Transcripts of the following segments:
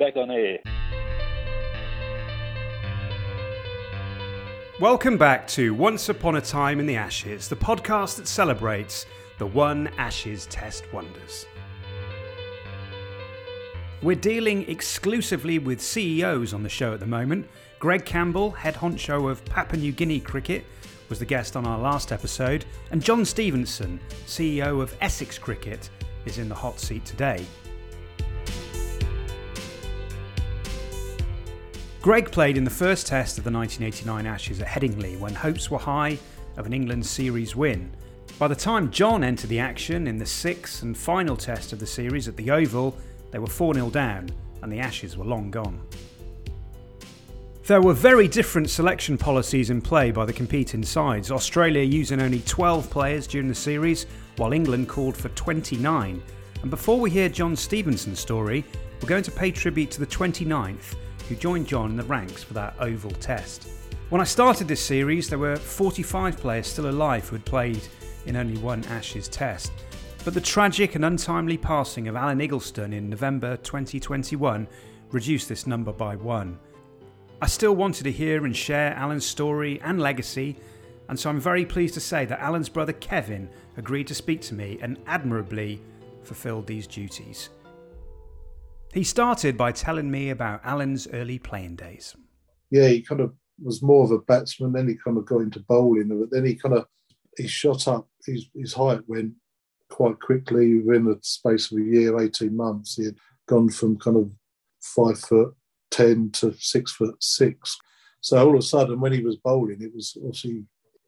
back on air. Welcome back to Once Upon a Time in the Ashes, the podcast that celebrates the one Ashes Test wonders. We're dealing exclusively with CEOs on the show at the moment. Greg Campbell, head honcho of Papua New Guinea cricket, was the guest on our last episode, and John Stevenson, CEO of Essex Cricket, is in the hot seat today. Greg played in the first test of the 1989 Ashes at Headingley when hopes were high of an England series win. By the time John entered the action in the sixth and final test of the series at the Oval, they were 4-0 down and the Ashes were long gone. There were very different selection policies in play by the competing sides, Australia using only 12 players during the series, while England called for 29. And before we hear John Stevenson's story, we're going to pay tribute to the 29th, who joined John in the ranks for that Oval test. When I started this series, there were 45 players still alive who had played in only one Ashes test. But the tragic and untimely passing of Alan Igglesden in November 2021 reduced this number by one. I still wanted to hear and share Alan's story and legacy, and so I'm very pleased to say that Alan's brother Kevin agreed to speak to me and admirably fulfilled these duties. He started by telling me about Alan's early playing days. Yeah, he kind of was more of a batsman, then he kind of got into bowling, but then he shot up, his height went quite quickly. Within the space of a year, 18 months, he had gone from kind of 5'10" to 6'6". So all of a sudden, when he was bowling, it was obviously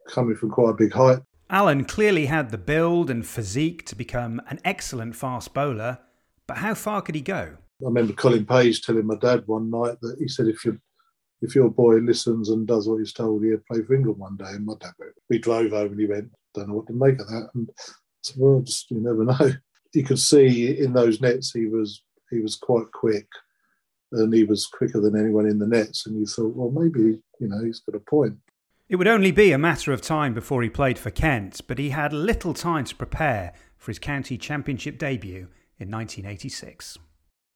coming from quite a big height. Alan clearly had the build and physique to become an excellent fast bowler, but how far could he go? I remember Colin Page telling my dad one night that he said, if your boy listens and does what he's told, he'll play for England one day. And my dad, we drove home and he went, don't know what to make of that. And I said, well, just, you never know. You could see in those nets he was quite quick. And he was quicker than anyone in the nets. And you thought, well, maybe, he's got a point. It would only be a matter of time before he played for Kent, but he had little time to prepare for his county championship debut in 1986.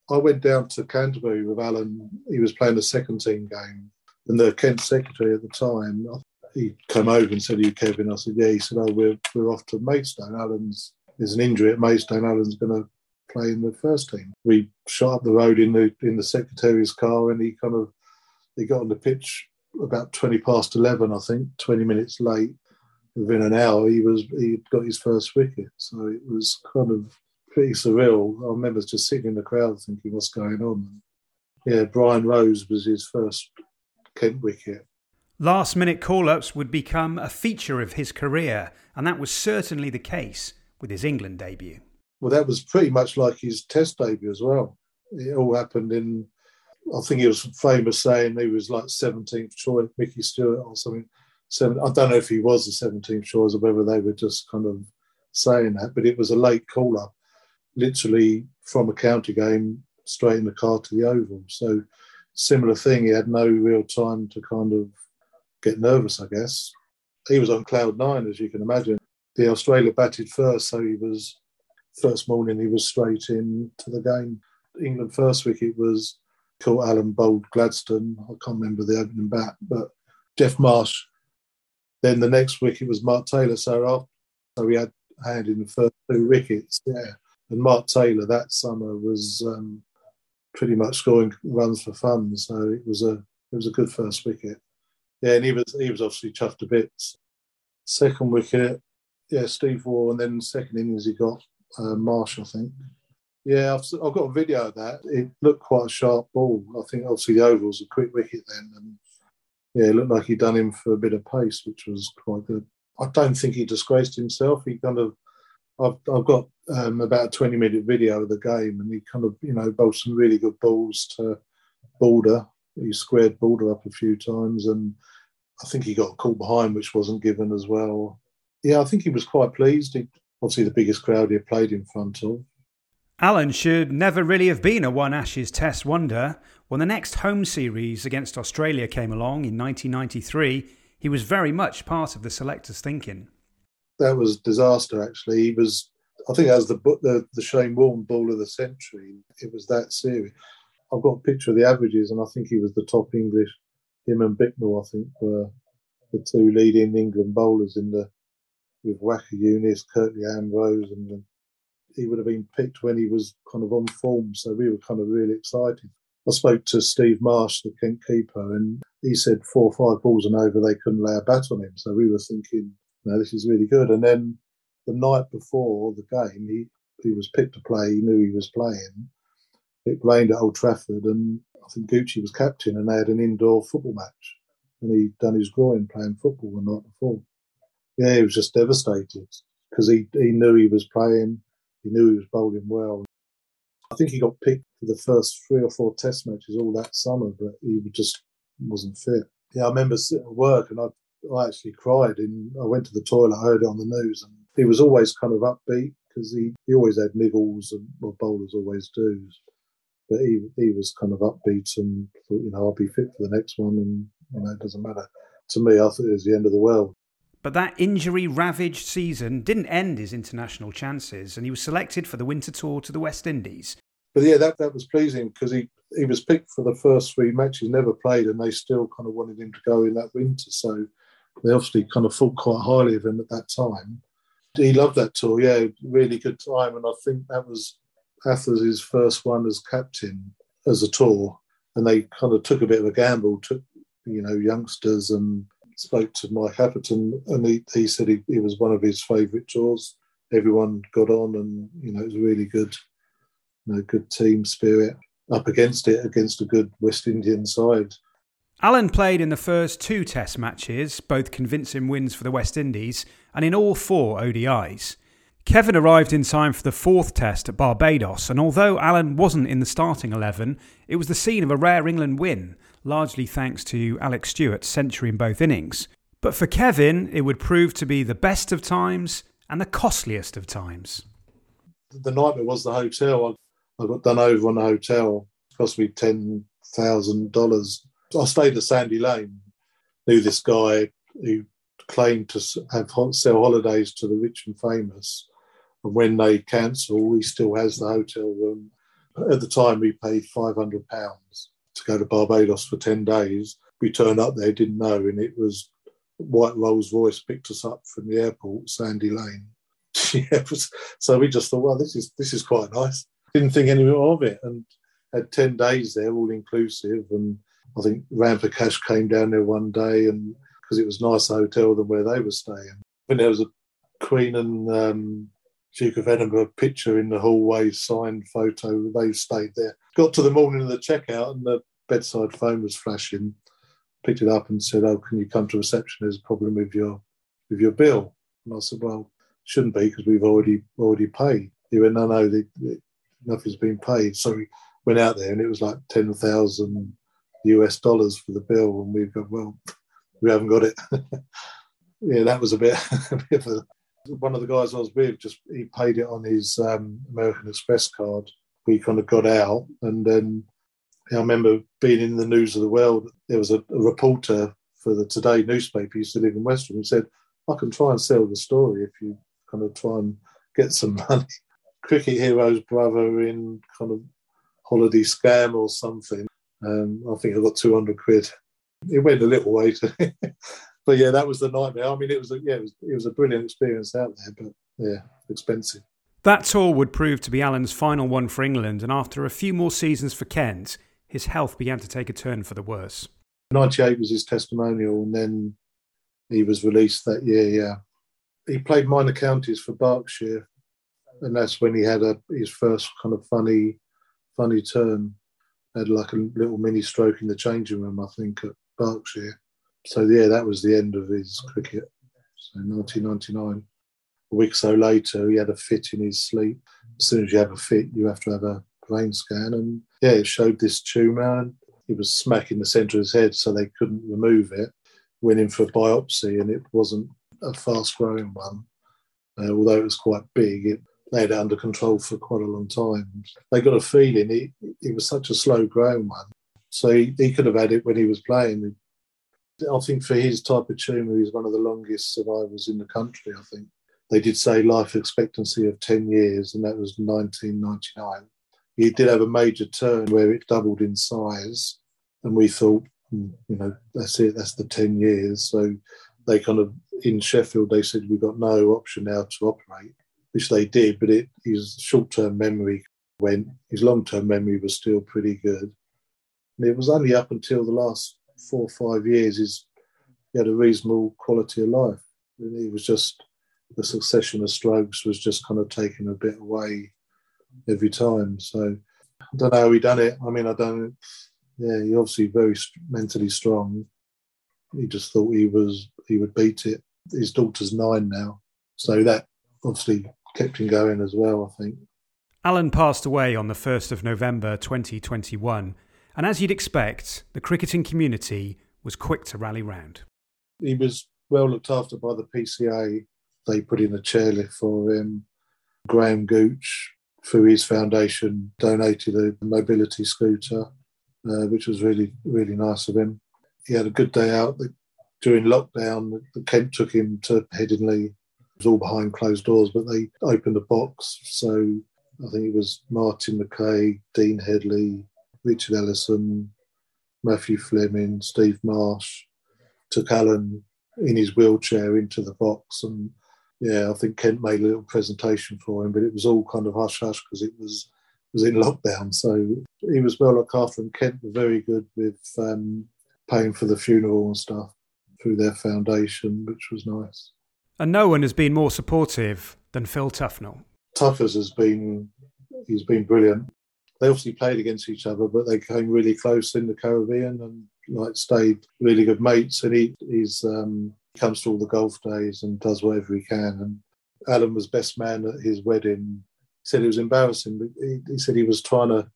I went down to Canterbury with Alan. He was playing a second team game. And the Kent secretary at the time, he came over and said, are you Kevin? I said, yeah. He said, oh, we're off to Maidstone. There's an injury at Maidstone. Alan's going to play in the first team. We shot up the road in the secretary's car, and he got on the pitch about 11:20, I think, 20 minutes late. Within an hour, he got his first wicket. So it was kind of pretty surreal. I remember just sitting in the crowd thinking, what's going on? Yeah, Brian Rose was his first Kent wicket. Last-minute call-ups would become a feature of his career, and that was certainly the case with his England debut. Well, that was pretty much like his test debut as well. It all happened in, I think he was famous saying he was like 17th choice, Mickey Stewart or something. I don't know if he was the 17th choice or whether they were just kind of saying that, but it was a late call-up, literally from a county game straight in the car to the Oval. So similar thing, he had no real time to kind of get nervous, I guess. He was on cloud nine, as you can imagine. The Australia batted first, so first morning, he was straight in to the game. England first wicket was called Alan Bold Gladstone. I can't remember the opening bat, but Jeff Marsh. Then the next wicket was Mark Taylor. So we had hand in the first two wickets. Yeah, and Mark Taylor that summer was pretty much scoring runs for fun. So it was a good first wicket. Yeah, and he was obviously chuffed to bits. Second wicket, yeah, Steve Waugh, and then second innings he got Marsh, I think. Yeah, I've got a video of that. It looked quite a sharp ball. I think obviously the Oval was a quick wicket then, and yeah, it looked like he'd done him for a bit of pace, which was quite good. I don't think he disgraced himself. He kind of, I've got about a 20-minute video of the game, and he kind of, bowled some really good balls to Border. He squared Border up a few times, and I think he got a call behind, which wasn't given as well. Yeah, I think he was quite pleased. Obviously, the biggest crowd he played in front of. Alan should never really have been a one Ashes Test wonder. When the next home series against Australia came along in 1993, he was very much part of the selectors' thinking. That was disaster, actually. He was, I think, that was the Shane Warne ball of the century. It was that series. I've got a picture of the averages, and I think he was the top English. Him and Bicknell, I think, were the two leading England bowlers in the with Wacker Younis, Kirtley Ambrose, and he would have been picked when he was kind of on form. So we were kind of really excited. I spoke to Steve Marsh, the Kent keeper, and he said 4 or 5 balls and over, they couldn't lay a bat on him. So we were thinking, no, this is really good. And then the night before the game, he was picked to play. He knew he was playing. It rained at Old Trafford, and I think Gucci was captain, and they had an indoor football match. And he'd done his groin playing football the night before. Yeah, he was just devastated because he knew he was playing. He knew he was bowling well. I think he got picked for the first 3 or 4 test matches all that summer, but he just wasn't fit. Yeah, I remember sitting at work and I actually cried. And I went to the toilet, I heard it on the news, and he was always kind of upbeat because he always had niggles, and well, bowlers always do. But he was kind of upbeat and thought, you know, I'll be fit for the next one, and you know, it doesn't matter. To me, I thought it was the end of the world. But that injury-ravaged season didn't end his international chances, and he was selected for the winter tour to the West Indies. But yeah, that was pleasing because he was picked for the first 3 matches, never played, and they still kind of wanted him to go in that winter. So they obviously kind of thought quite highly of him at that time. He loved that tour, yeah, really good time. And I think that was Ather's first one as captain as a tour, and they kind of took a bit of a gamble, took, you know, youngsters, and spoke to Mike Atherton, and he said he was one of his favourite tours. Everyone got on, and you know, it was really good, you know, good team spirit up against it, against a good West Indian side. Alan played in the first 2 test matches, both convincing wins for the West Indies, and in all 4 ODIs. Kevin arrived in time for the 4th test at Barbados, and although Alan wasn't in the starting 11, it was the scene of a rare England win, largely thanks to Alex Stewart's century in both innings. But for Kevin, it would prove to be the best of times and the costliest of times. The night it was the hotel, I got done over on the hotel. It cost me $10,000. I stayed at Sandy Lane. Knew this guy who claimed to sell holidays to the rich and famous. And when they cancel, he still has the hotel room. At the time, we paid £500 to go to Barbados for 10 days. We turned up there, didn't know, and it was white Rolls Royce picked us up from the airport, Sandy Lane. Yeah, so we just thought, well, this is quite nice. Didn't think anything of it, and had 10 days there, all inclusive. And I think Ramprakash came down there one day, and because it was a nicer hotel than where they were staying. When there was a Queen and Duke of Edinburgh picture in the hallway, signed photo, they stayed there. Got to the morning of the checkout and the bedside phone was flashing. Picked it up and said, oh, can you come to reception? There's a problem with your bill. And I said, well, shouldn't be because we've already paid. He went, no, nothing's been paid. So we went out there and it was like $10,000 for the bill. And we've got, well, we haven't got it. Yeah, that was a bit of a... One of the guys I was with, he paid it on his American Express card. We kind of got out, and then I remember being in the News of the World. There was a reporter for the Today newspaper who used to live in Western. He said, I can try and sell the story if you kind of try and get some money. Cricket hero's brother in kind of holiday scam or something. I think I got £200. It went a little way to it. But yeah, that was the nightmare. I mean, it was a brilliant experience out there, but yeah, expensive. That tour would prove to be Alan's final one for England, and after a few more seasons for Kent, his health began to take a turn for the worse. 98 was his testimonial, and then he was released that year, yeah. He played minor counties for Berkshire, and that's when he had his first kind of funny turn. Had like a little mini stroke in the changing room, I think, at Berkshire. So, yeah, that was the end of his cricket. So, 1999. A week or so later, he had a fit in his sleep. As soon as you have a fit, you have to have a brain scan. And, yeah, it showed this tumour. And it was smack in the centre of his head, so they couldn't remove it. Went in for a biopsy, and it wasn't a fast-growing one. Although it was quite big, they had it under control for quite a long time. They got a feeling it was such a slow-growing one. So, he could have had it when he was playing. I think for his type of tumour, he's one of the longest survivors in the country, I think. They did say life expectancy of 10 years, and that was 1999. It did have a major turn where it doubled in size, and we thought, that's it, that's the 10 years. So they kind of, in Sheffield, they said, we've got no option now to operate, which they did, but his short-term memory went. His long-term memory was still pretty good. And it was only up until the last 4 or 5 years he had a reasonable quality of life. And it was just the succession of strokes was just kind of taken a bit away every time. So I don't know how he done it. He obviously very mentally strong. He just thought he would beat it. His daughter's 9 now. So that obviously kept him going as well, I think. Alan passed away on the 1st of November 2021. And as you'd expect, the cricketing community was quick to rally round. He was well looked after by the PCA. They put in a chairlift for him. Graham Gooch, through his foundation, donated a mobility scooter, which was really, really nice of him. He had a good day out. During lockdown, the Kent took him to Headingley. It was all behind closed doors, but they opened a box. So I think it was Martin McKay, Dean Headley, Richard Ellison, Matthew Fleming, Steve Marsh took Alan in his wheelchair into the box. And I think Kent made a little presentation for him, but it was all kind of hush-hush because it was in lockdown. So he was well looked after, and Kent were very good with paying for the funeral and stuff through their foundation, which was nice. And no one has been more supportive than Phil Tufnell. Tuffers he's been brilliant. They obviously played against each other, but they came really close in the Caribbean and stayed really good mates. And he comes to all the golf days and does whatever he can. And Alan was best man at his wedding. He said it was embarrassing, but he said he was trying to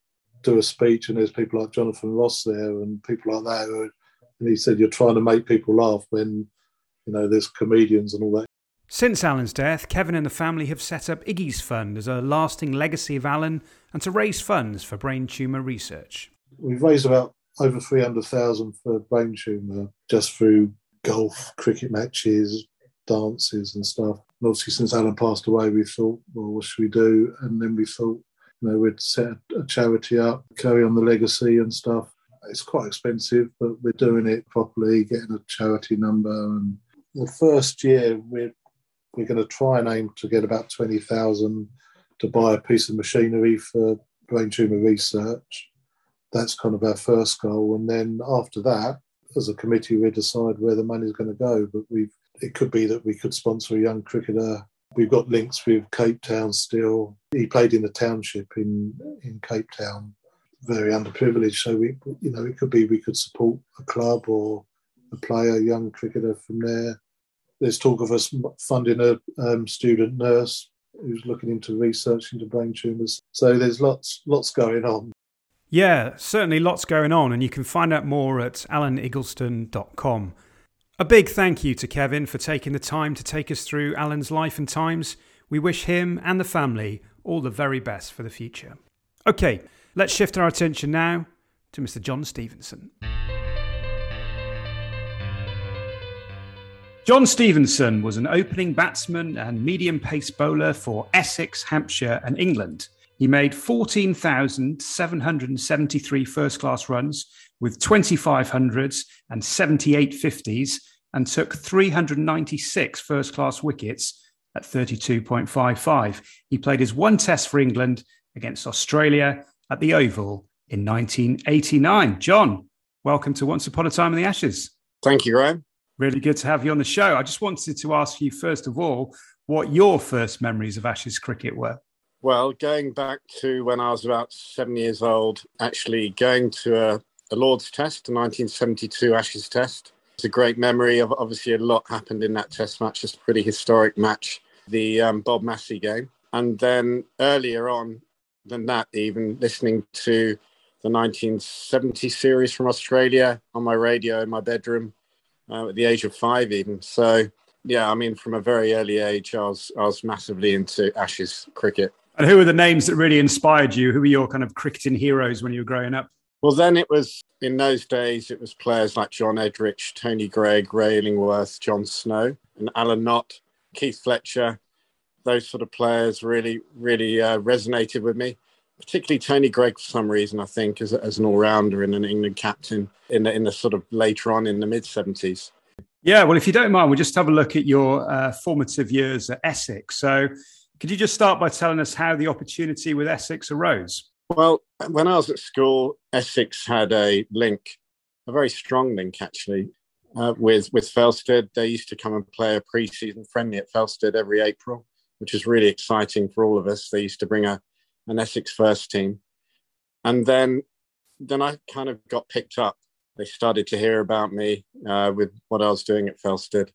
do a speech, and there's people like Jonathan Ross there and people like that. And he said, you're trying to make people laugh when, there's comedians and all that. Since Alan's death, Kevin and the family have set up Iggy's Fund as a lasting legacy of Alan and to raise funds for brain tumour research. We've raised about over $300,000 for brain tumour just through golf, cricket matches, dances and stuff. And obviously since Alan passed away, we thought, well, what should we do? And then we thought, we'd set a charity up, carry on the legacy and stuff. It's quite expensive, but we're doing it properly, getting a charity number. And the first year we're going to try and aim to get about $20,000 to buy a piece of machinery for brain tumour research. That's kind of our first goal. And then after that, as a committee, we decide where the money's going to go. But it could be that we could sponsor a young cricketer. We've got links with Cape Town still. He played in the township in Cape Town, very underprivileged. So, it could be we could support a club or a player, young cricketer from there. There's talk of us funding a student nurse who's looking into research into brain tumours. So there's lots going on. Yeah, certainly lots going on, and you can find out more at alanigleston.com. A big thank you to Kevin for taking the time to take us through Alan's life and times. We wish him and the family all the very best for the future. OK, let's shift our attention now to Mr. John Stevenson. John Stevenson was an opening batsman and medium-pace bowler for Essex, Hampshire and England. He made 14,773 first-class runs with 2,500s and 78 50s and took 396 first-class wickets at 32.55. He played his one test for England against Australia at the Oval in 1989. John, welcome to Once Upon a Time in the Ashes. Thank you, Graham. Really good to have you on the show. I just wanted to ask you, first of all, what your first memories of Ashes cricket were. Well, going back to when I was about 7 years old, actually going to a Lord's Test, a 1972 Ashes Test. It's a great memory. Obviously, a lot happened in that Test match. It's a pretty historic match, the Bob Massey game. And then earlier on than that, even listening to the 1970 series from Australia on my radio in my bedroom. At the age of 5 even. So, from a very early age, I was massively into Ashes cricket. And who were the names that really inspired you? Who were your kind of cricketing heroes when you were growing up? Well, then in those days, it was players like John Edrich, Tony Gregg, Ray Illingworth, John Snow, and Alan Knott, Keith Fletcher. Those sort of players really, really resonated with me. particularly Tony Gregg for some reason, I think, as an all-rounder and an England captain in the sort of later on in the mid-70s. Yeah, well, if you don't mind, we'll just have a look at your formative years at Essex. So could you just start by telling us how the opportunity with Essex arose? Well, when I was at school, Essex had a link, a very strong link, actually, with Felsted. They used to come and play a pre-season friendly at Felsted every April, which was really exciting for all of us. They used to bring an Essex first team. And then I kind of got picked up. They started to hear about me with what I was doing at Felsted.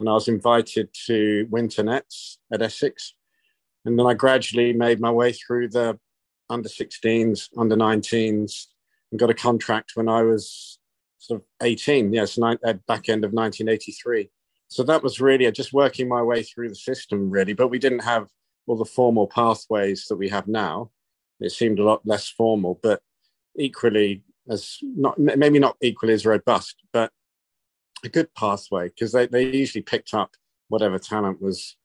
And I was invited to winter nets at Essex. And then I gradually made my way through the under-16s, under-19s, and got a contract when I was sort of 18, yes, at back end of 1983. So that was really just working my way through the system, really. But we didn't have all the formal pathways that we have now. It seemed a lot less formal, but equally as not equally as robust, but a good pathway, because they usually picked up whatever talent was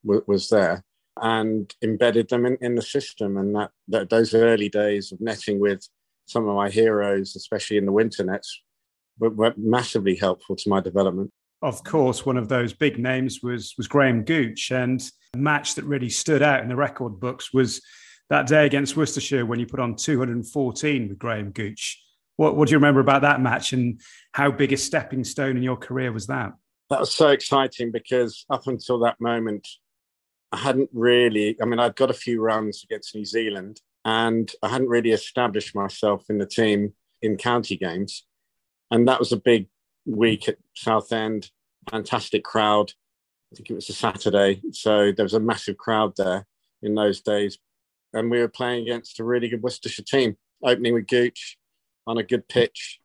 there and embedded them in the system. And that those early days of netting with some of my heroes, especially in the winter nets, were massively helpful to my development. Of course, one of those big names was Graham Gooch, and a match that really stood out in the record books was that day against Worcestershire when you put on 214 with Graham Gooch. What do you remember about that match, and how big a stepping stone in your career was that? That was so exciting, because up until that moment, I hadn't really, I mean, I'd got a few runs against New Zealand and I hadn't really established myself in the team in county games. And that was a big week at Southend, fantastic crowd. I think it was a Saturday. So there was a massive crowd there in those days. And we were playing against a really good Worcestershire team, opening with Gooch on a good pitch.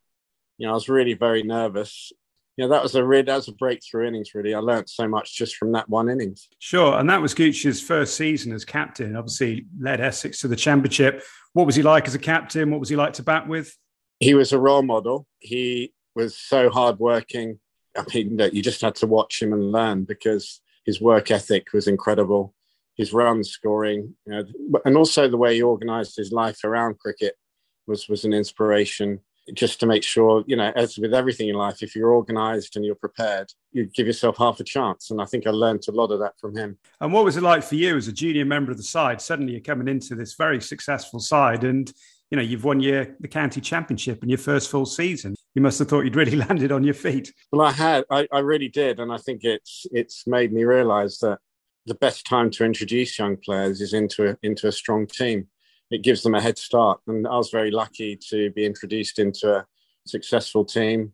You know, I was really very nervous. You know, that was a breakthrough innings, really. I learned so much just from that one innings. Sure. And that was Gooch's first season as captain. Obviously led Essex to the championship. What was he like as a captain? What was he like to bat with? He was a role model. He was so hardworking. I mean, you just had to watch him and learn, because his work ethic was incredible. His run scoring, you know, and also the way he organised his life around cricket was an inspiration. Just to make sure, you know, as with everything in life, if you're organised and you're prepared, you give yourself half a chance. And I think I learned a lot of that from him. And what was it like for you as a junior member of the side? Suddenly you're coming into this very successful side and, you know, you've won the county championship in your first full season. You must have thought you'd really landed on your feet. Well, I had. I really did. And I think it's made me realise that the best time to introduce young players is into a strong team. It gives them a head start. And I was very lucky to be introduced into a successful team,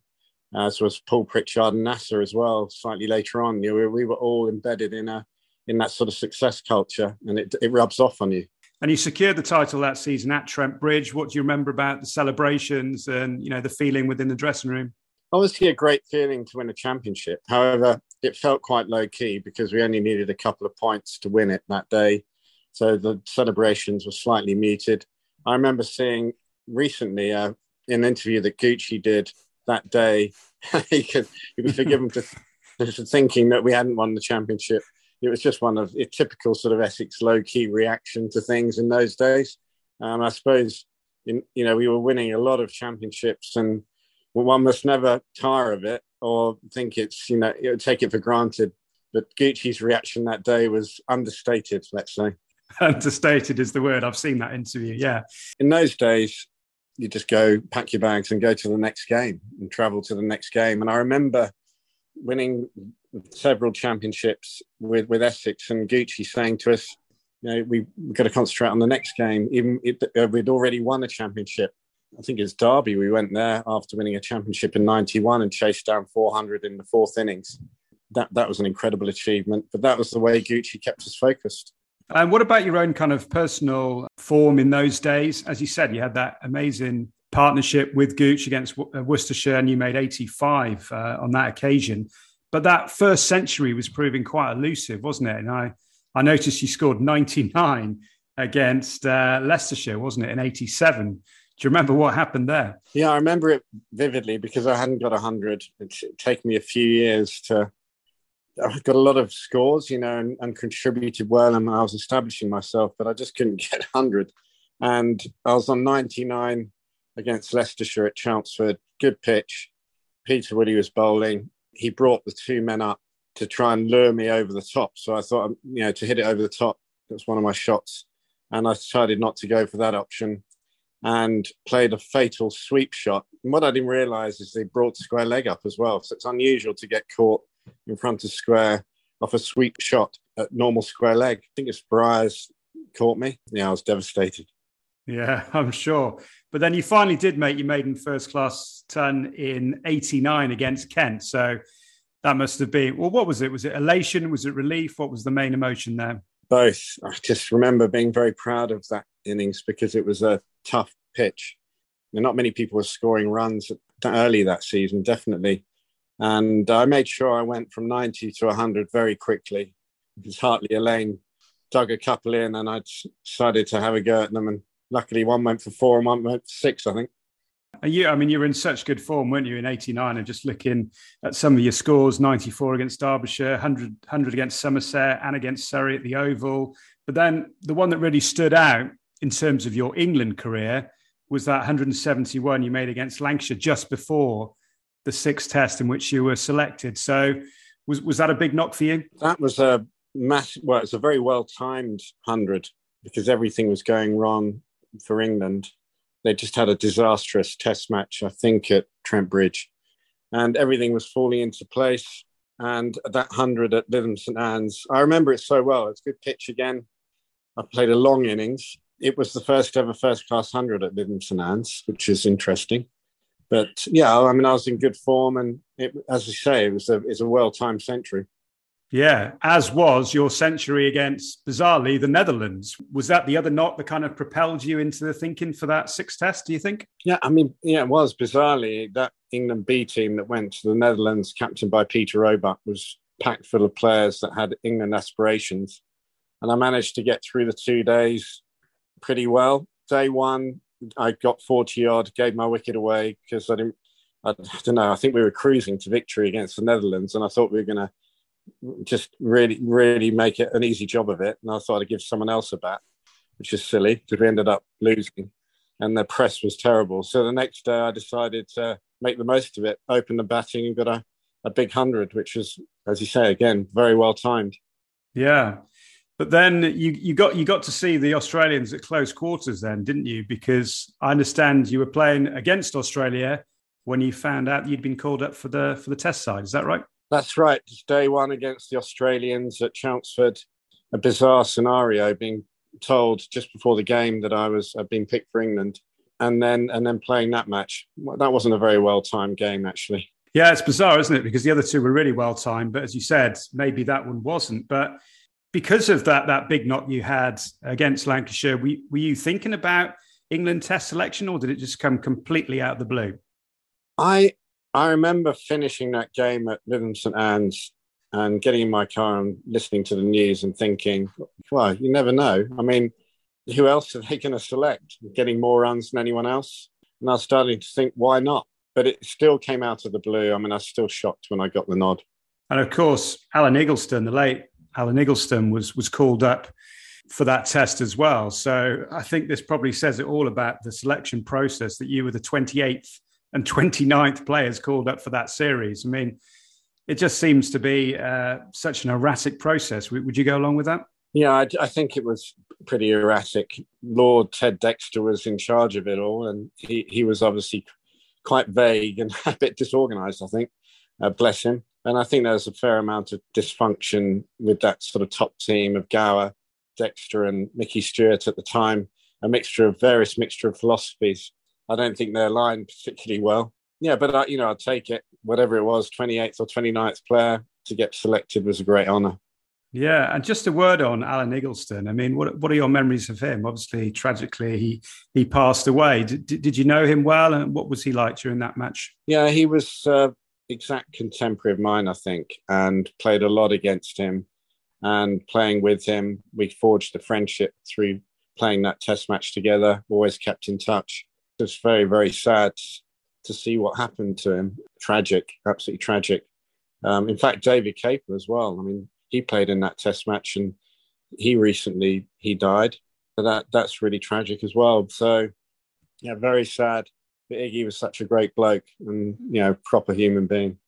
as was Paul Pritchard and Nasser as well, slightly later on. You know, we were all embedded in that sort of success culture, and it rubs off on you. And you secured the title that season at Trent Bridge. What do you remember about the celebrations and, you know, the feeling within the dressing room? Obviously a great feeling to win a championship. However, it felt quite low-key because we only needed a couple of points to win it that day. So the celebrations were slightly muted. I remember seeing recently an interview that Gucci did that day. He was forgiven for thinking that we hadn't won the championship. It was just one of the typical sort of Essex low-key reaction to things in those days. I suppose, you know, we were winning a lot of championships, and one must never tire of it or think it's, you know, take it for granted. But Gucci's reaction that day was understated, let's say. Understated is the word. I've seen that interview, yeah. In those days, you just go pack your bags and go to the next game and travel to the next game. And I remember winning several championships with Essex, and Gucci saying to us, you know, we've got to concentrate on the next game. Even if we'd already won a championship. I think it's Derby. We went there after winning a championship in 91 and chased down 400 in the fourth innings. That was an incredible achievement, but that was the way Gucci kept us focused. And what about your own kind of personal form in those days? As you said, you had that amazing partnership with Gooch against Worcestershire, and you made 85 on that occasion. But that first century was proving quite elusive, wasn't it? And I noticed you scored 99 against Leicestershire, wasn't it, in 87. Do you remember what happened there? Yeah, I remember it vividly because I hadn't got 100. It's taken me a few years to... I got a lot of scores, you know, and contributed well, and I was establishing myself, but I just couldn't get 100. And I was on 99 against Leicestershire at Chelmsford. Good pitch. Peter Woody was bowling. He brought the two men up to try and lure me over the top. So I thought, you know, to hit it over the top, that's one of my shots. And I decided not to go for that option and played a fatal sweep shot. And what I didn't realise is they brought square leg up as well. So it's unusual to get caught in front of square off a sweep shot at normal square leg. I think it's Briars caught me. Yeah, I was devastated. Yeah, I'm sure. But then you finally did make your maiden first-class ton in 89 against Kent. So that must have been... Well, what was it? Was it elation? Was it relief? What was the main emotion there? Both. I just remember being very proud of that innings because it was a tough pitch. And not many people were scoring runs early that season, definitely. And I made sure I went from 90 to 100 very quickly because Hartley Elaine dug a couple in and I decided to have a go at them. And luckily, one went for 4 and one went for 6, I think. I mean, you were in such good form, weren't you, in 89? And just looking at some of your scores, 94 against Derbyshire, 100 against Somerset and against Surrey at the Oval. But then the one that really stood out in terms of your England career was that 171 you made against Lancashire just before the 6th test in which you were selected. So was that a big knock for you? That was a massive, well, it's a very well-timed 100 because everything was going wrong for England. They just had a disastrous test match, I think, at Trent Bridge. And everything was falling into place. And that 100 at Lytham St. Anne's, I remember it so well. It's a good pitch again. I played a long innings. It was the first ever first-class 100 at Lytham St. Anne's, which is interesting. But, yeah, I mean, I was in good form. And it, as I say, it's a well-timed century. Yeah, as was your century against, bizarrely, the Netherlands. Was that the other knock that kind of propelled you into the thinking for that 6th test, do you think? Yeah, I mean, yeah, it was. Bizarrely, that England B team that went to the Netherlands, captained by Peter Roebuck, was packed full of players that had England aspirations. And I managed to get through the 2 days pretty well. Day one, I got 40-odd, gave my wicket away because I don't know, I think we were cruising to victory against the Netherlands and I thought we were going to just really make it an easy job of it. And I thought I'd give someone else a bat, which is silly because we ended up losing and the press was terrible. So the next day I decided to make the most of it, open the batting and got a big 100, which was, as you say, again, very well timed. Yeah. But then you got to see the Australians at close quarters then, didn't you? Because I understand you were playing against Australia when you found out you'd been called up for the test side. Is that right? That's right. It's day one against the Australians at Chelmsford. A bizarre scenario, being told just before the game that I'd been picked for England and then playing that match. That wasn't a very well-timed game, actually. Yeah, it's bizarre, isn't it? Because the other two were really well-timed. But as you said, maybe that one wasn't. But because of that big knock you had against Lancashire, were you thinking about England test selection or did it just come completely out of the blue? I remember finishing that game at Lytham St. Anne's and getting in my car and listening to the news and thinking, well, you never know. I mean, who else are they going to select? Getting more runs than anyone else? And I was starting to think, why not? But it still came out of the blue. I mean, I was still shocked when I got the nod. And of course, Alan Igglesden, the late Alan Igglesden, was called up for that test as well. So I think this probably says it all about the selection process that you were the 28th and 29th players called up for that series. I mean, it just seems to be such an erratic process. Would you go along with that? Yeah, I think it was pretty erratic. Lord Ted Dexter was in charge of it all, and he was obviously quite vague and a bit disorganised, I think. Bless him. And I think there's a fair amount of dysfunction with that sort of top team of Gower, Dexter and Mickey Stewart at the time, a various mixture of philosophies. I don't think they're aligned particularly well. Yeah, but, I'll take it. Whatever it was, 28th or 29th player to get selected was a great honour. Yeah, and just a word on Alan Igglesden. I mean, what are your memories of him? Obviously, tragically, he passed away. Did you know him well? And what was he like during that match? Yeah, he was exact contemporary of mine, I think, and played a lot against him. And playing with him, we forged a friendship through playing that test match together, always kept in touch. It's very, very sad to see what happened to him. Tragic, absolutely tragic. In fact, David Caper as well. I mean, he played in that test match and he died. that's really tragic as well. So, yeah, very sad. But Iggy was such a great bloke and, you know, proper human being.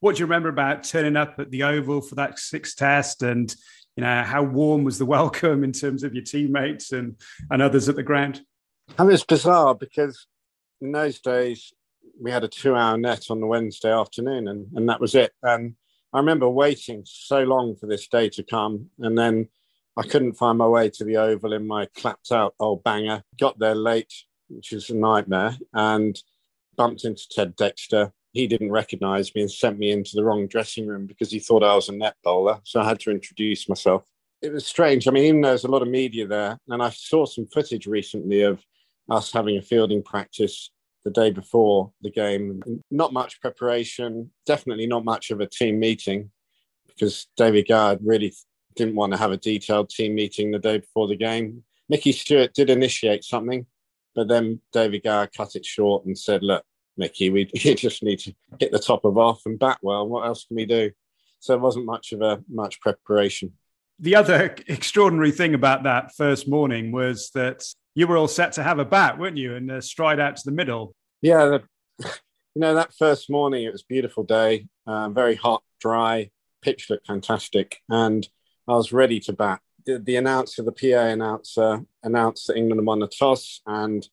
What do you remember about turning up at the Oval for that sixth test and, you know, how warm was the welcome in terms of your teammates and others at the ground? I mean, it's bizarre because in those days we had a 2-hour net on the Wednesday afternoon and that was it. And I remember waiting so long for this day to come, and then I couldn't find my way to the Oval in my clapped out old banger. Got there late, which is a nightmare, and bumped into Ted Dexter. He didn't recognise me and sent me into the wrong dressing room because he thought I was a net bowler. So I had to introduce myself. It was strange. I mean, even though there's a lot of media there, and I saw some footage recently of us having a fielding practice the day before the game. Not much preparation, definitely not much of a team meeting, because David Gard really didn't want to have a detailed team meeting the day before the game. Mickey Stewart did initiate something, but then David Gard cut it short and said, look, Mickey, we just need to hit the top of off and bat well. What else can we do? So it wasn't much preparation. The other extraordinary thing about that first morning was that you were all set to have a bat, weren't you? And stride out to the middle. Yeah, that first morning, it was a beautiful day, very hot, dry, pitch looked fantastic, and I was ready to bat. The PA announcer, announced that England had won the toss and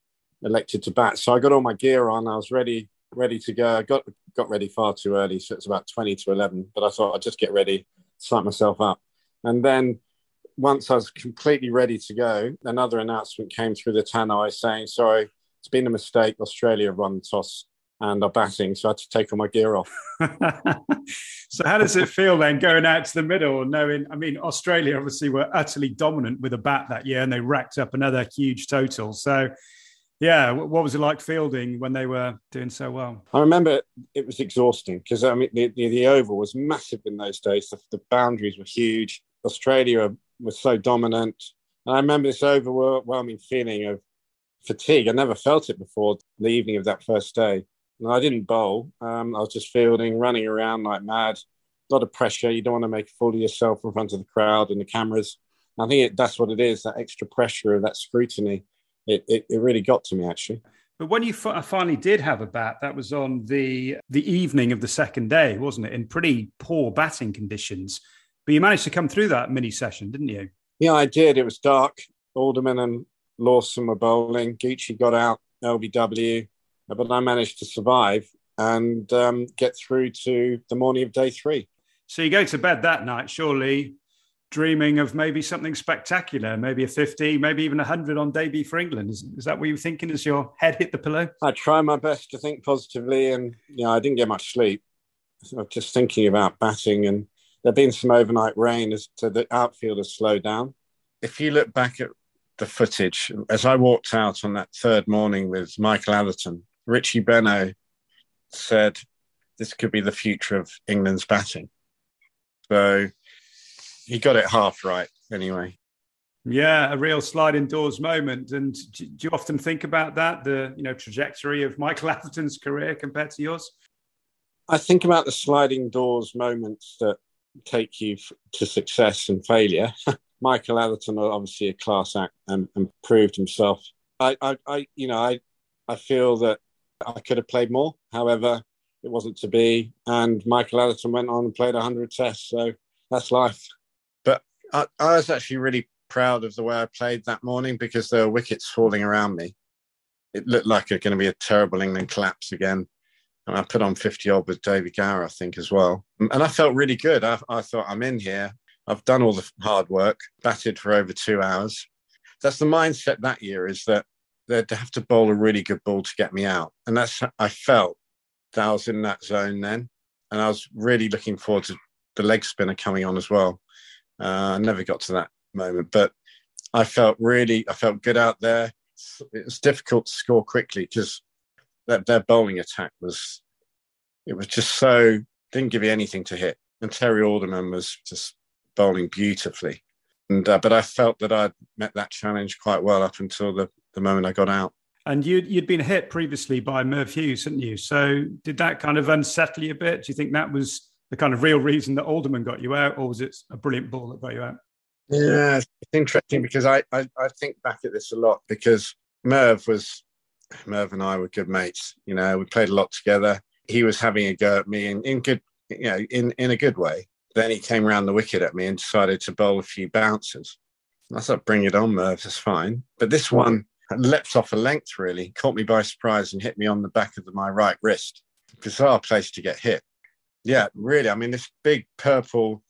elected to bat. So I got all my gear on. I was ready to go. I got ready far too early, so it's about 20 to 11. But I thought I'd just get ready, psych myself up, and then once I was completely ready to go, another announcement came through the tannoy saying, "Sorry, it's been a mistake. Australia have won the toss and are batting." So I had to take all my gear off. So how does it feel then going out to the middle, knowing? I mean, Australia obviously were utterly dominant with a bat that year, and they racked up another huge total. So. Yeah, what was it like fielding when they were doing so well? I remember it was exhausting because, I mean, the Oval was massive in those days. The boundaries were huge. Australia was so dominant. And I remember this overwhelming feeling of fatigue. I never felt it before the evening of that first day. And I didn't bowl. I was just fielding, running around like mad. A lot of pressure. You don't want to make a fool of yourself in front of the crowd and the cameras. And I think that's what it is, that extra pressure of that scrutiny. It really got to me, actually. But when you finally did have a bat, that was on the evening of the second day, wasn't it? In pretty poor batting conditions. But you managed to come through that mini session, didn't you? Yeah, I did. It was dark. Alderman and Lawson were bowling. Gooch got out, LBW. But I managed to survive and get through to the morning of day three. So you go to bed that night, surely dreaming of maybe something spectacular, maybe a 50, maybe even 100 on debut for England. Is that what you were thinking as your head hit the pillow? I try my best to think positively, and I didn't get much sleep. I was just thinking about batting, and there'd been some overnight rain, as to the outfield has slowed down. If you look back at the footage, as I walked out on that third morning with Michael Atherton, Richie Benno said, "This could be the future of England's batting." So he got it half right, anyway. Yeah, a real sliding doors moment. And do you often think about that, the trajectory of Michael Atherton's career compared to yours? I think about the sliding doors moments that take you to success and failure. Michael Atherton, obviously a class act and proved himself. I feel that I could have played more. However, it wasn't to be. And Michael Atherton went on and played 100 tests. So that's life. I was actually really proud of the way I played that morning because there were wickets falling around me. It looked like it was going to be a terrible England collapse again. And I put on 50-odd with David Gower, I think, as well. And I felt really good. I thought, I'm in here. I've done all the hard work, batted for over 2 hours. That's the mindset that year, is that they'd have to bowl a really good ball to get me out. And that's how I felt that I was in that zone then. And I was really looking forward to the leg spinner coming on as well. I never got to that moment, but I felt good out there. It was difficult to score quickly because their bowling attack was just so, didn't give you anything to hit. And Terry Alderman was just bowling beautifully. And but I felt that I'd met that challenge quite well up until the moment I got out. And you'd been hit previously by Merv Hughes, hadn't you? So did that kind of unsettle you a bit? Do you think that was the kind of real reason that Alderman got you out, or was it a brilliant ball that got you out? Yeah, it's interesting because I think back at this a lot because Merv and I were good mates. You know, we played a lot together. He was having a go at me in a good way. Then he came round the wicket at me and decided to bowl a few bouncers. I thought, bring it on, Merv, that's fine. But this one leapt off a length, really, caught me by surprise and hit me on the back of my right wrist. Bizarre place to get hit. Yeah, really. I mean, this big purple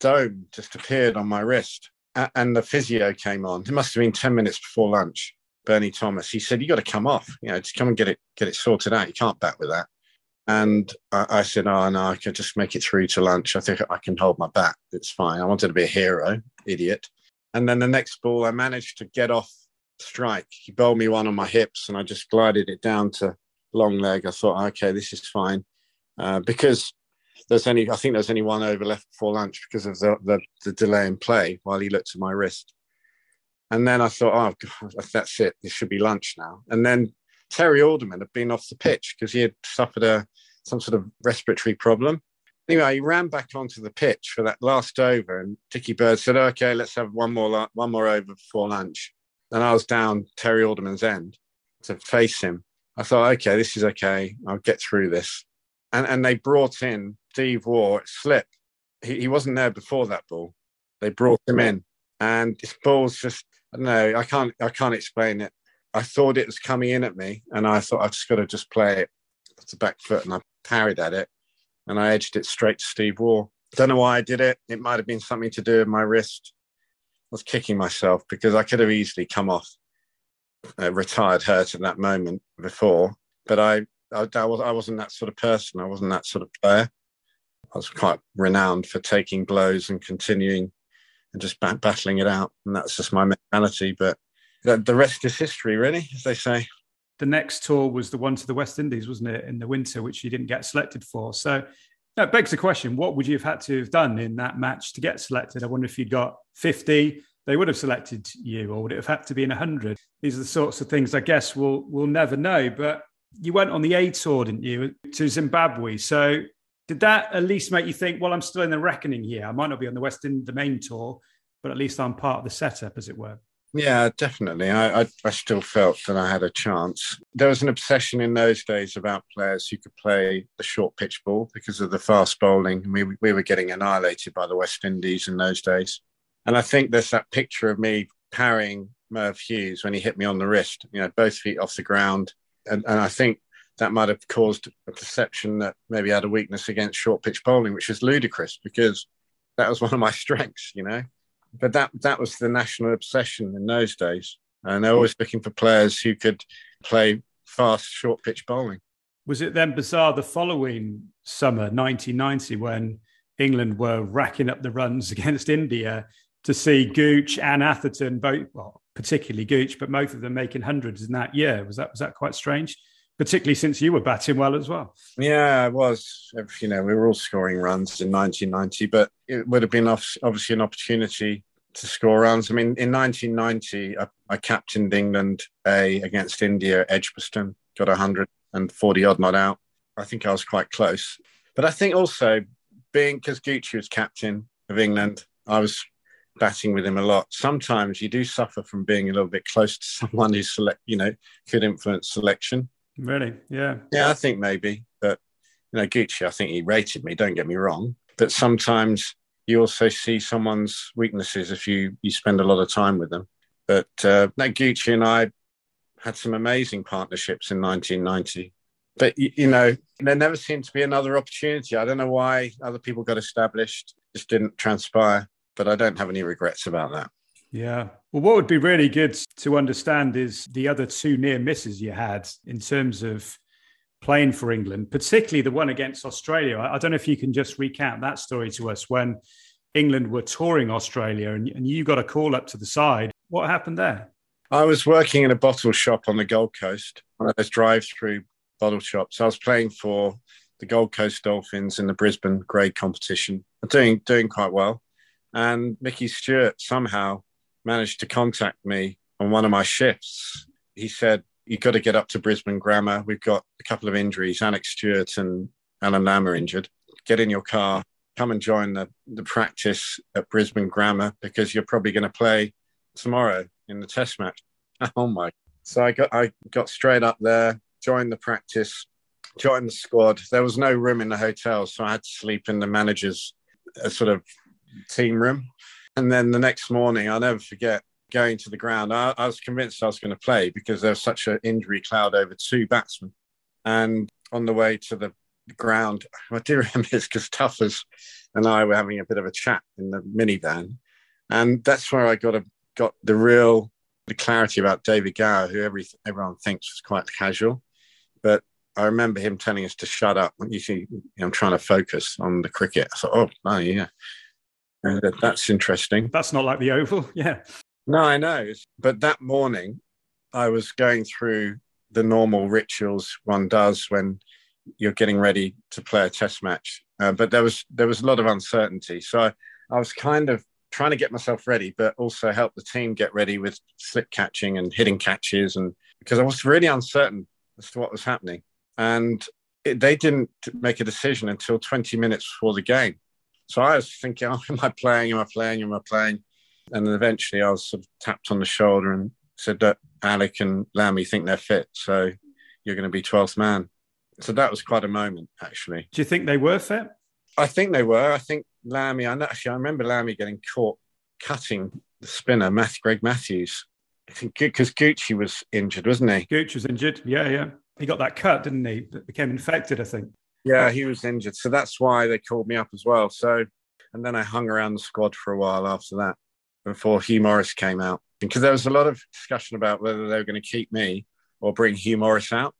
dome just appeared on my wrist. And the physio came on. It must have been 10 minutes before lunch. Bernie Thomas, he said, you got to come off, you know, just come and get it sorted out. You can't bat with that. And I said, oh, no, I can just make it through to lunch. I think I can hold my bat. It's fine. I wanted to be a hero, idiot. And then the next ball, I managed to get off strike. He bowled me one on my hips and I just glided it down to long leg. I thought, okay, this is fine. Because I think there's only one over left before lunch because of the delay in play while he looked at my wrist. And then I thought, oh, God, that's it. This should be lunch now. And then Terry Alderman had been off the pitch because he had suffered some sort of respiratory problem. Anyway, he ran back onto the pitch for that last over and Dickie Bird said, OK, let's have one more over before lunch. And I was down Terry Alderman's end to face him. I thought, OK, this is OK. I'll get through this. And they brought in Steve Waugh at slip. He wasn't there before that ball. They brought him in. And this ball's just... No, I can't explain it. I thought it was coming in at me and I thought I've just got to just play it off the back foot and I parried at it and I edged it straight to Steve Waugh. Don't know why I did it. It might have been something to do with my wrist. I was kicking myself because I could have easily come off retired hurt at that moment before, but I wasn't that sort of person. I wasn't that sort of player. I was quite renowned for taking blows and continuing and just battling it out. And that's just my mentality. But the rest is history, really, as they say. The next tour was the one to the West Indies, wasn't it, in the winter, which you didn't get selected for. So that begs the question, what would you have had to have done in that match to get selected? I wonder if you'd got 50, they would have selected you, or would it have had to be in 100? These are the sorts of things, I guess, we'll never know. But you went on the A tour, didn't you, to Zimbabwe. So... did that at least make you think, well, I'm still in the reckoning here. I might not be on the West End, the main tour, but at least I'm part of the setup, as it were. Yeah, definitely. I still felt that I had a chance. There was an obsession in those days about players who could play the short pitch ball because of the fast bowling. We were getting annihilated by the West Indies in those days. And I think there's that picture of me parrying Merv Hughes when he hit me on the wrist, you know, both feet off the ground. And I think that might have caused a perception that maybe I had a weakness against short pitch bowling, which is ludicrous because that was one of my strengths, you know. But that was the national obsession in those days. And they're always looking for players who could play fast short pitch bowling. Was it then bizarre the following summer, 1990, when England were racking up the runs against India to see Gooch and Atherton, particularly Gooch, but both of them making hundreds in that year? Was that quite strange? Particularly since you were batting well as well. Yeah, I was. You know, we were all scoring runs in 1990, but it would have been obviously an opportunity to score runs. I mean, in 1990, I captained England A against India, Edgbaston, got 140-odd not out. I think I was quite close. But I think also, because Gucci was captain of England, I was batting with him a lot. Sometimes you do suffer from being a little bit close to someone who could influence selection. Really? Yeah. Yeah, I think maybe. But, you know, Gucci, I think he rated me, don't get me wrong. But sometimes you also see someone's weaknesses if you spend a lot of time with them. But Gucci and I had some amazing partnerships in 1990. But, you know, there never seemed to be another opportunity. I don't know why other people got established. Just didn't transpire. But I don't have any regrets about that. Yeah. Well, what would be really good to understand is the other two near misses you had in terms of playing for England, particularly the one against Australia. I don't know if you can just recount that story to us when England were touring Australia and you got a call up to the side. What happened there? I was working in a bottle shop on the Gold Coast, one of those drive-through bottle shops. I was playing for the Gold Coast Dolphins in the Brisbane grade competition. I'm doing quite well. And Mickey Stewart somehow managed to contact me on one of my shifts. He said, you've got to get up to Brisbane Grammar. We've got a couple of injuries. Alex Stewart and Alan Lamb are injured. Get in your car come and join the practice at Brisbane Grammar because you're probably going to play tomorrow in the test match. Oh my. So I got straight up there, joined the practice, joined the squad. There was no room in the hotel, so I had to sleep in the manager's sort of team room. And then the next morning, I'll never forget going to the ground. I was convinced I was going to play because there was such an injury cloud over two batsmen. And on the way to the ground, I do remember this because Tuffers and I were having a bit of a chat in the minivan. And that's where I got the real the clarity about David Gower, who everyone thinks was quite casual. But I remember him telling us to shut up. When you see, I'm trying to focus on the cricket. I thought, oh, yeah. And that's interesting. That's not like the Oval, yeah. No, I know. But that morning, I was going through the normal rituals one does when you're getting ready to play a test match. But there was a lot of uncertainty. So I was kind of trying to get myself ready, but also help the team get ready with slip catching and hitting catches, and because I was really uncertain as to what was happening. And they didn't make a decision until 20 minutes before the game. So I was thinking, oh, am I playing? Am I playing? Am I playing? And then eventually I was sort of tapped on the shoulder and said that Alec and Lammy think they're fit, so you're going to be 12th man. So that was quite a moment, actually. Do you think they were fit? I think they were. I think Lammy, I remember Lammy getting caught cutting the spinner, Greg Matthews. I think because Gucci was injured, wasn't he? Gooch was injured, yeah. He got that cut, didn't he? It became infected, I think. Yeah, he was injured. So that's why they called me up as well. So, and then I hung around the squad for a while after that, before Hugh Morris came out, because there was a lot of discussion about whether they were going to keep me or bring Hugh Morris out.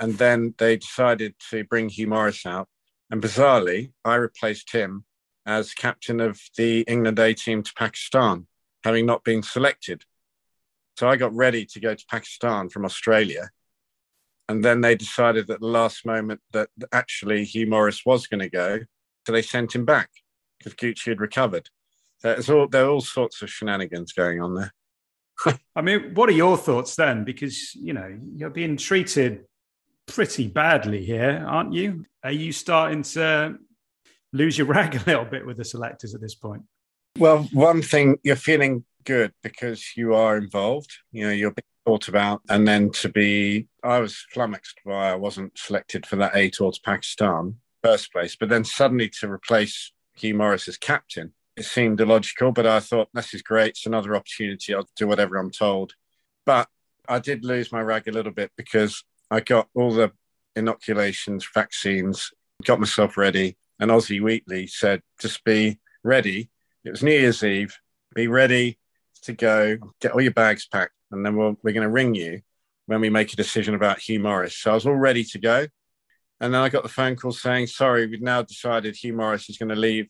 And then they decided to bring Hugh Morris out. And bizarrely, I replaced him as captain of the England A team to Pakistan, having not been selected. So I got ready to go to Pakistan from Australia. And then they decided at the last moment that actually Hugh Morris was going to go. So they sent him back because Gucci had recovered. So there are all sorts of shenanigans going on there. I mean, what are your thoughts then? Because, you know, you're being treated pretty badly here, aren't you? Are you starting to lose your rag a little bit with the selectors at this point? Well, one thing, you're feeling good because you are involved. You know, you're being thought about. And then I was flummoxed by I wasn't selected for that A tour to Pakistan first place. But then suddenly to replace Hugh Morris as captain, it seemed illogical, but I thought, this is great. It's another opportunity. I'll do whatever I'm told. But I did lose my rag a little bit because I got all the inoculations, vaccines, got myself ready. And Aussie Weekly said, just be ready. It was New Year's Eve. Be ready to go. Get all your bags packed. And then we're going to ring you when we make a decision about Hugh Morris. So I was all ready to go. And then I got the phone call saying, sorry, we've now decided Hugh Morris is going to leave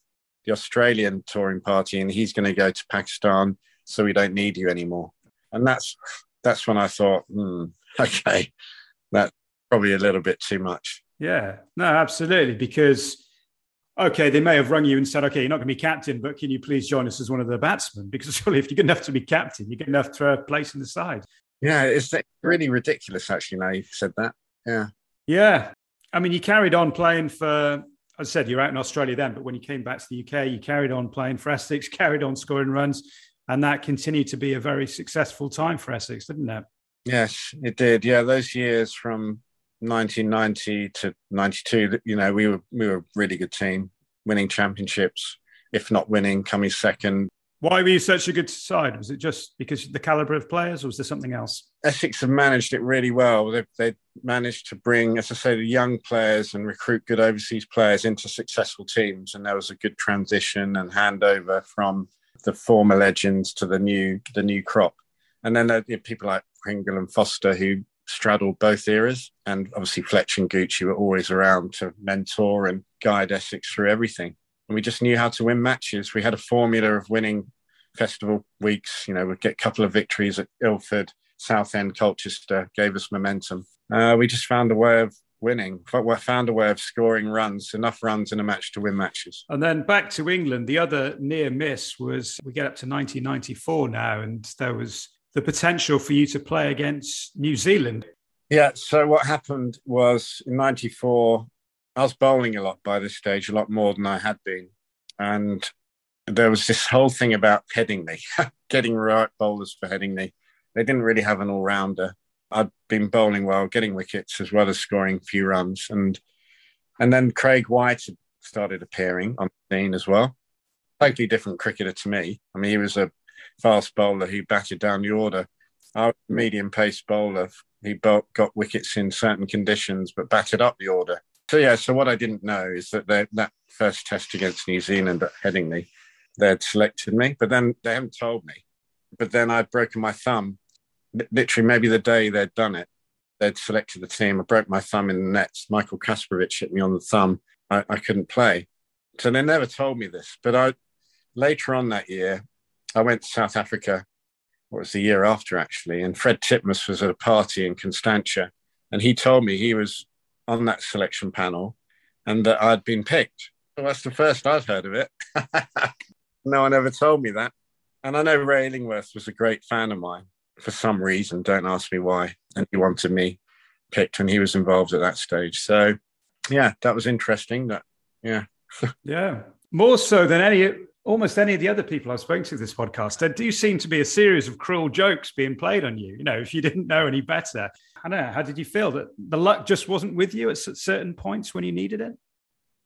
the Australian touring party and he's going to go to Pakistan, so we don't need you anymore. And that's when I thought, okay, that's probably a little bit too much. Yeah, no, absolutely. Because, okay, they may have rung you and said, okay, you're not going to be captain, but can you please join us as one of the batsmen? Because surely if you're good enough to be captain, you're good enough to place in the side. Yeah, it's really ridiculous, actually, now you've said that. Yeah. I mean, you carried on playing for... As I said, you're out in Australia then, but when you came back to the UK, you carried on playing for Essex, carried on scoring runs, and that continued to be a very successful time for Essex, didn't it? Yes, it did. Yeah, those years from 1990 to 92, you know, we were a really good team, winning championships, if not winning, coming second. Why were you such a good side? Was it just because of the calibre of players, or was there something else? Essex have managed it really well. They've managed to bring, as I say, the young players and recruit good overseas players into successful teams. And there was a good transition and handover from the former legends to the new crop. And then there were people like Pringle and Foster who straddled both eras. And obviously Fletch and Gucci were always around to mentor and guide Essex through everything. And we just knew how to win matches. We had a formula of winning festival weeks. You know, we'd get a couple of victories at Ilford, Southend, Colchester, gave us momentum. We just found a way of winning. We found a way of scoring runs, enough runs in a match to win matches. And then back to England, the other near miss was, we get up to 1994 now, and there was the potential for you to play against New Zealand. Yeah, so what happened was in 94... I was bowling a lot by this stage, a lot more than I had been. And there was this whole thing about Headingley, getting right bowlers for Headingley. They didn't really have an all-rounder. I'd been bowling well, getting wickets as well as scoring a few runs. And then Craig White had started appearing on the scene as well. Totally different cricketer to me. I mean, he was a fast bowler who batted down the order. I was a medium-paced bowler. He got wickets in certain conditions, but batted up the order. So, yeah, so what I didn't know is that that first test against New Zealand at Headingley, they'd selected me, but then they haven't told me. But then I'd broken my thumb. Literally, maybe the day they'd done it, they'd selected the team. I broke my thumb in the nets. Michael Kasparovich hit me on the thumb. I couldn't play. So they never told me this. But later on that year, I went to South Africa. What was the year after, actually? And Fred Titmus was at a party in Constantia. And he told me he was on that selection panel and that I'd been picked. Well, that's the first I'd heard of it. No one ever told me that. And I know Ray Illingworth was a great fan of mine for some reason. Don't ask me why. And he wanted me picked when he was involved at that stage. So, yeah, that was interesting. Yeah. More so than almost any of the other people I've spoken to this podcast. There do seem to be a series of cruel jokes being played on you. You know, if you didn't know any better. I don't know. How did you feel that the luck just wasn't with you at certain points when you needed it?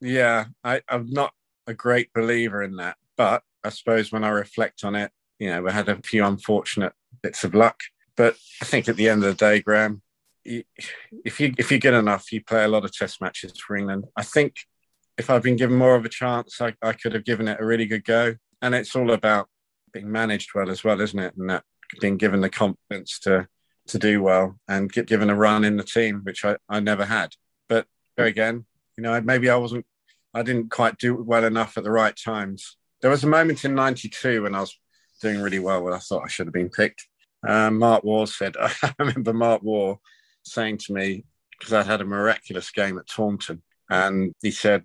Yeah, I'm not a great believer in that. But I suppose when I reflect on it, you know, we had a few unfortunate bits of luck. But I think at the end of the day, Graham, if you get enough, you play a lot of test matches for England. I think if I'd been given more of a chance, I could have given it a really good go. And it's all about being managed well, isn't it? And that being given the confidence to do well and get given a run in the team, which I never had. But there again, you know, maybe I didn't quite do well enough at the right times. There was a moment in 92 when I was doing really well when I thought I should have been picked. I remember Mark Waugh saying to me, because I'd had a miraculous game at Taunton, and he said,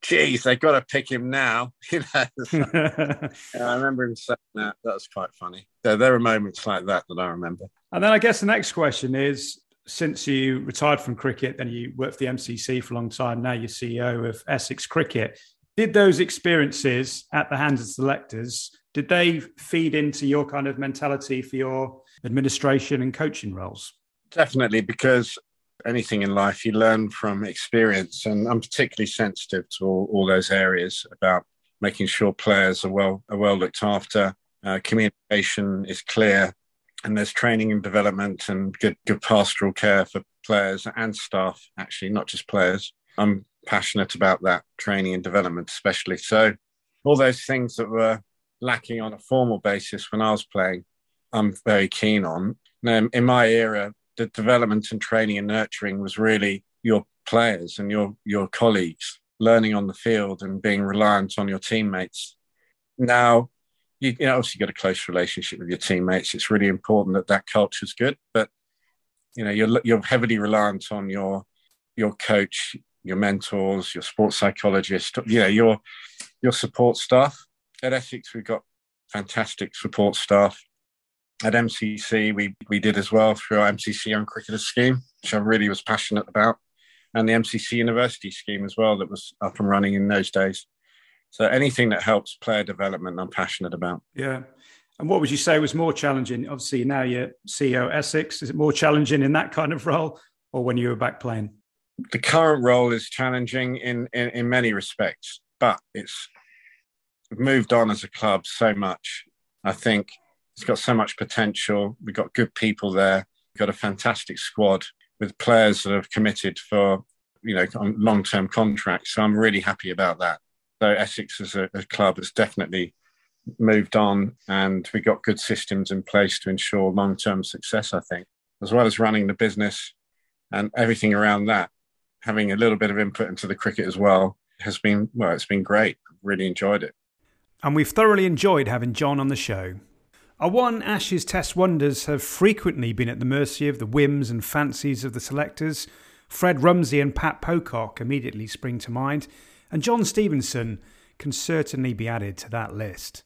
geez, they've got to pick him now. You know, so, I remember him saying that. That was quite funny. So there are moments like that that I remember. And then I guess the next question is, since you retired from cricket, then you worked for the MCC for a long time, now you're CEO of Essex Cricket. Did those experiences at the hands of selectors, did they feed into your kind of mentality for your administration and coaching roles? Definitely, because anything in life, you learn from experience. And I'm particularly sensitive to all those areas about making sure players are well looked after, communication is clear, and there's training and development and good pastoral care for players and staff, actually, not just players. I'm passionate about that, training and development especially. So all those things that were lacking on a formal basis when I was playing, I'm very keen on. Now, in my era, the development and training and nurturing was really your players and your colleagues, learning on the field and being reliant on your teammates. Now, you know, obviously you've got a close relationship with your teammates. It's really important that culture is good, but, you know, you're heavily reliant on your coach, your mentors, your sports psychologist, you know, your support staff. At Essex, we've got fantastic support staff. At MCC, we did as well through our MCC Young Cricketers Scheme, which I really was passionate about, and the MCC University Scheme as well that was up and running in those days. So anything that helps player development, I'm passionate about. Yeah. And what would you say was more challenging? Obviously, now you're CEO Essex. Is it more challenging in that kind of role or when you were back playing? The current role is challenging in many respects, but it's moved on as a club so much. I think it's got so much potential. We've got good people there. We've got a fantastic squad with players that have committed for, you know, long-term contracts. So I'm really happy about that. So Essex as a club has definitely moved on, and we've got good systems in place to ensure long-term success, I think, as well as running the business and everything around that. Having a little bit of input into the cricket as well it's been great. I've really enjoyed it. And we've thoroughly enjoyed having John on the show. Our one Ashes Test wonders have frequently been at the mercy of the whims and fancies of the selectors. Fred Rumsey and Pat Pocock immediately spring to mind, and John Stevenson can certainly be added to that list.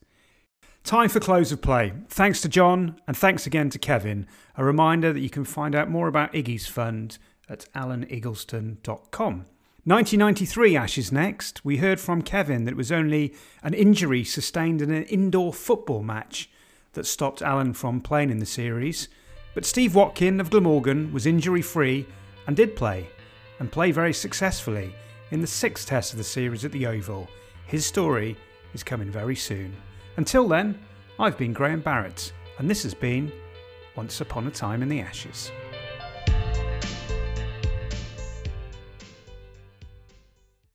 Time for close of play. Thanks to John, and thanks again to Kevin. A reminder that you can find out more about Iggy's Fund at alanigleston.com. 1993 Ashes next. We heard from Kevin that it was only an injury sustained in an indoor football match that stopped Alan from playing in the series. But Steve Watkin of Glamorgan was injury-free and did play, and play very successfully in the sixth test of the series at the Oval. His story is coming very soon. Until then, I've been Graham Barrett, and this has been Once Upon a Time in the Ashes.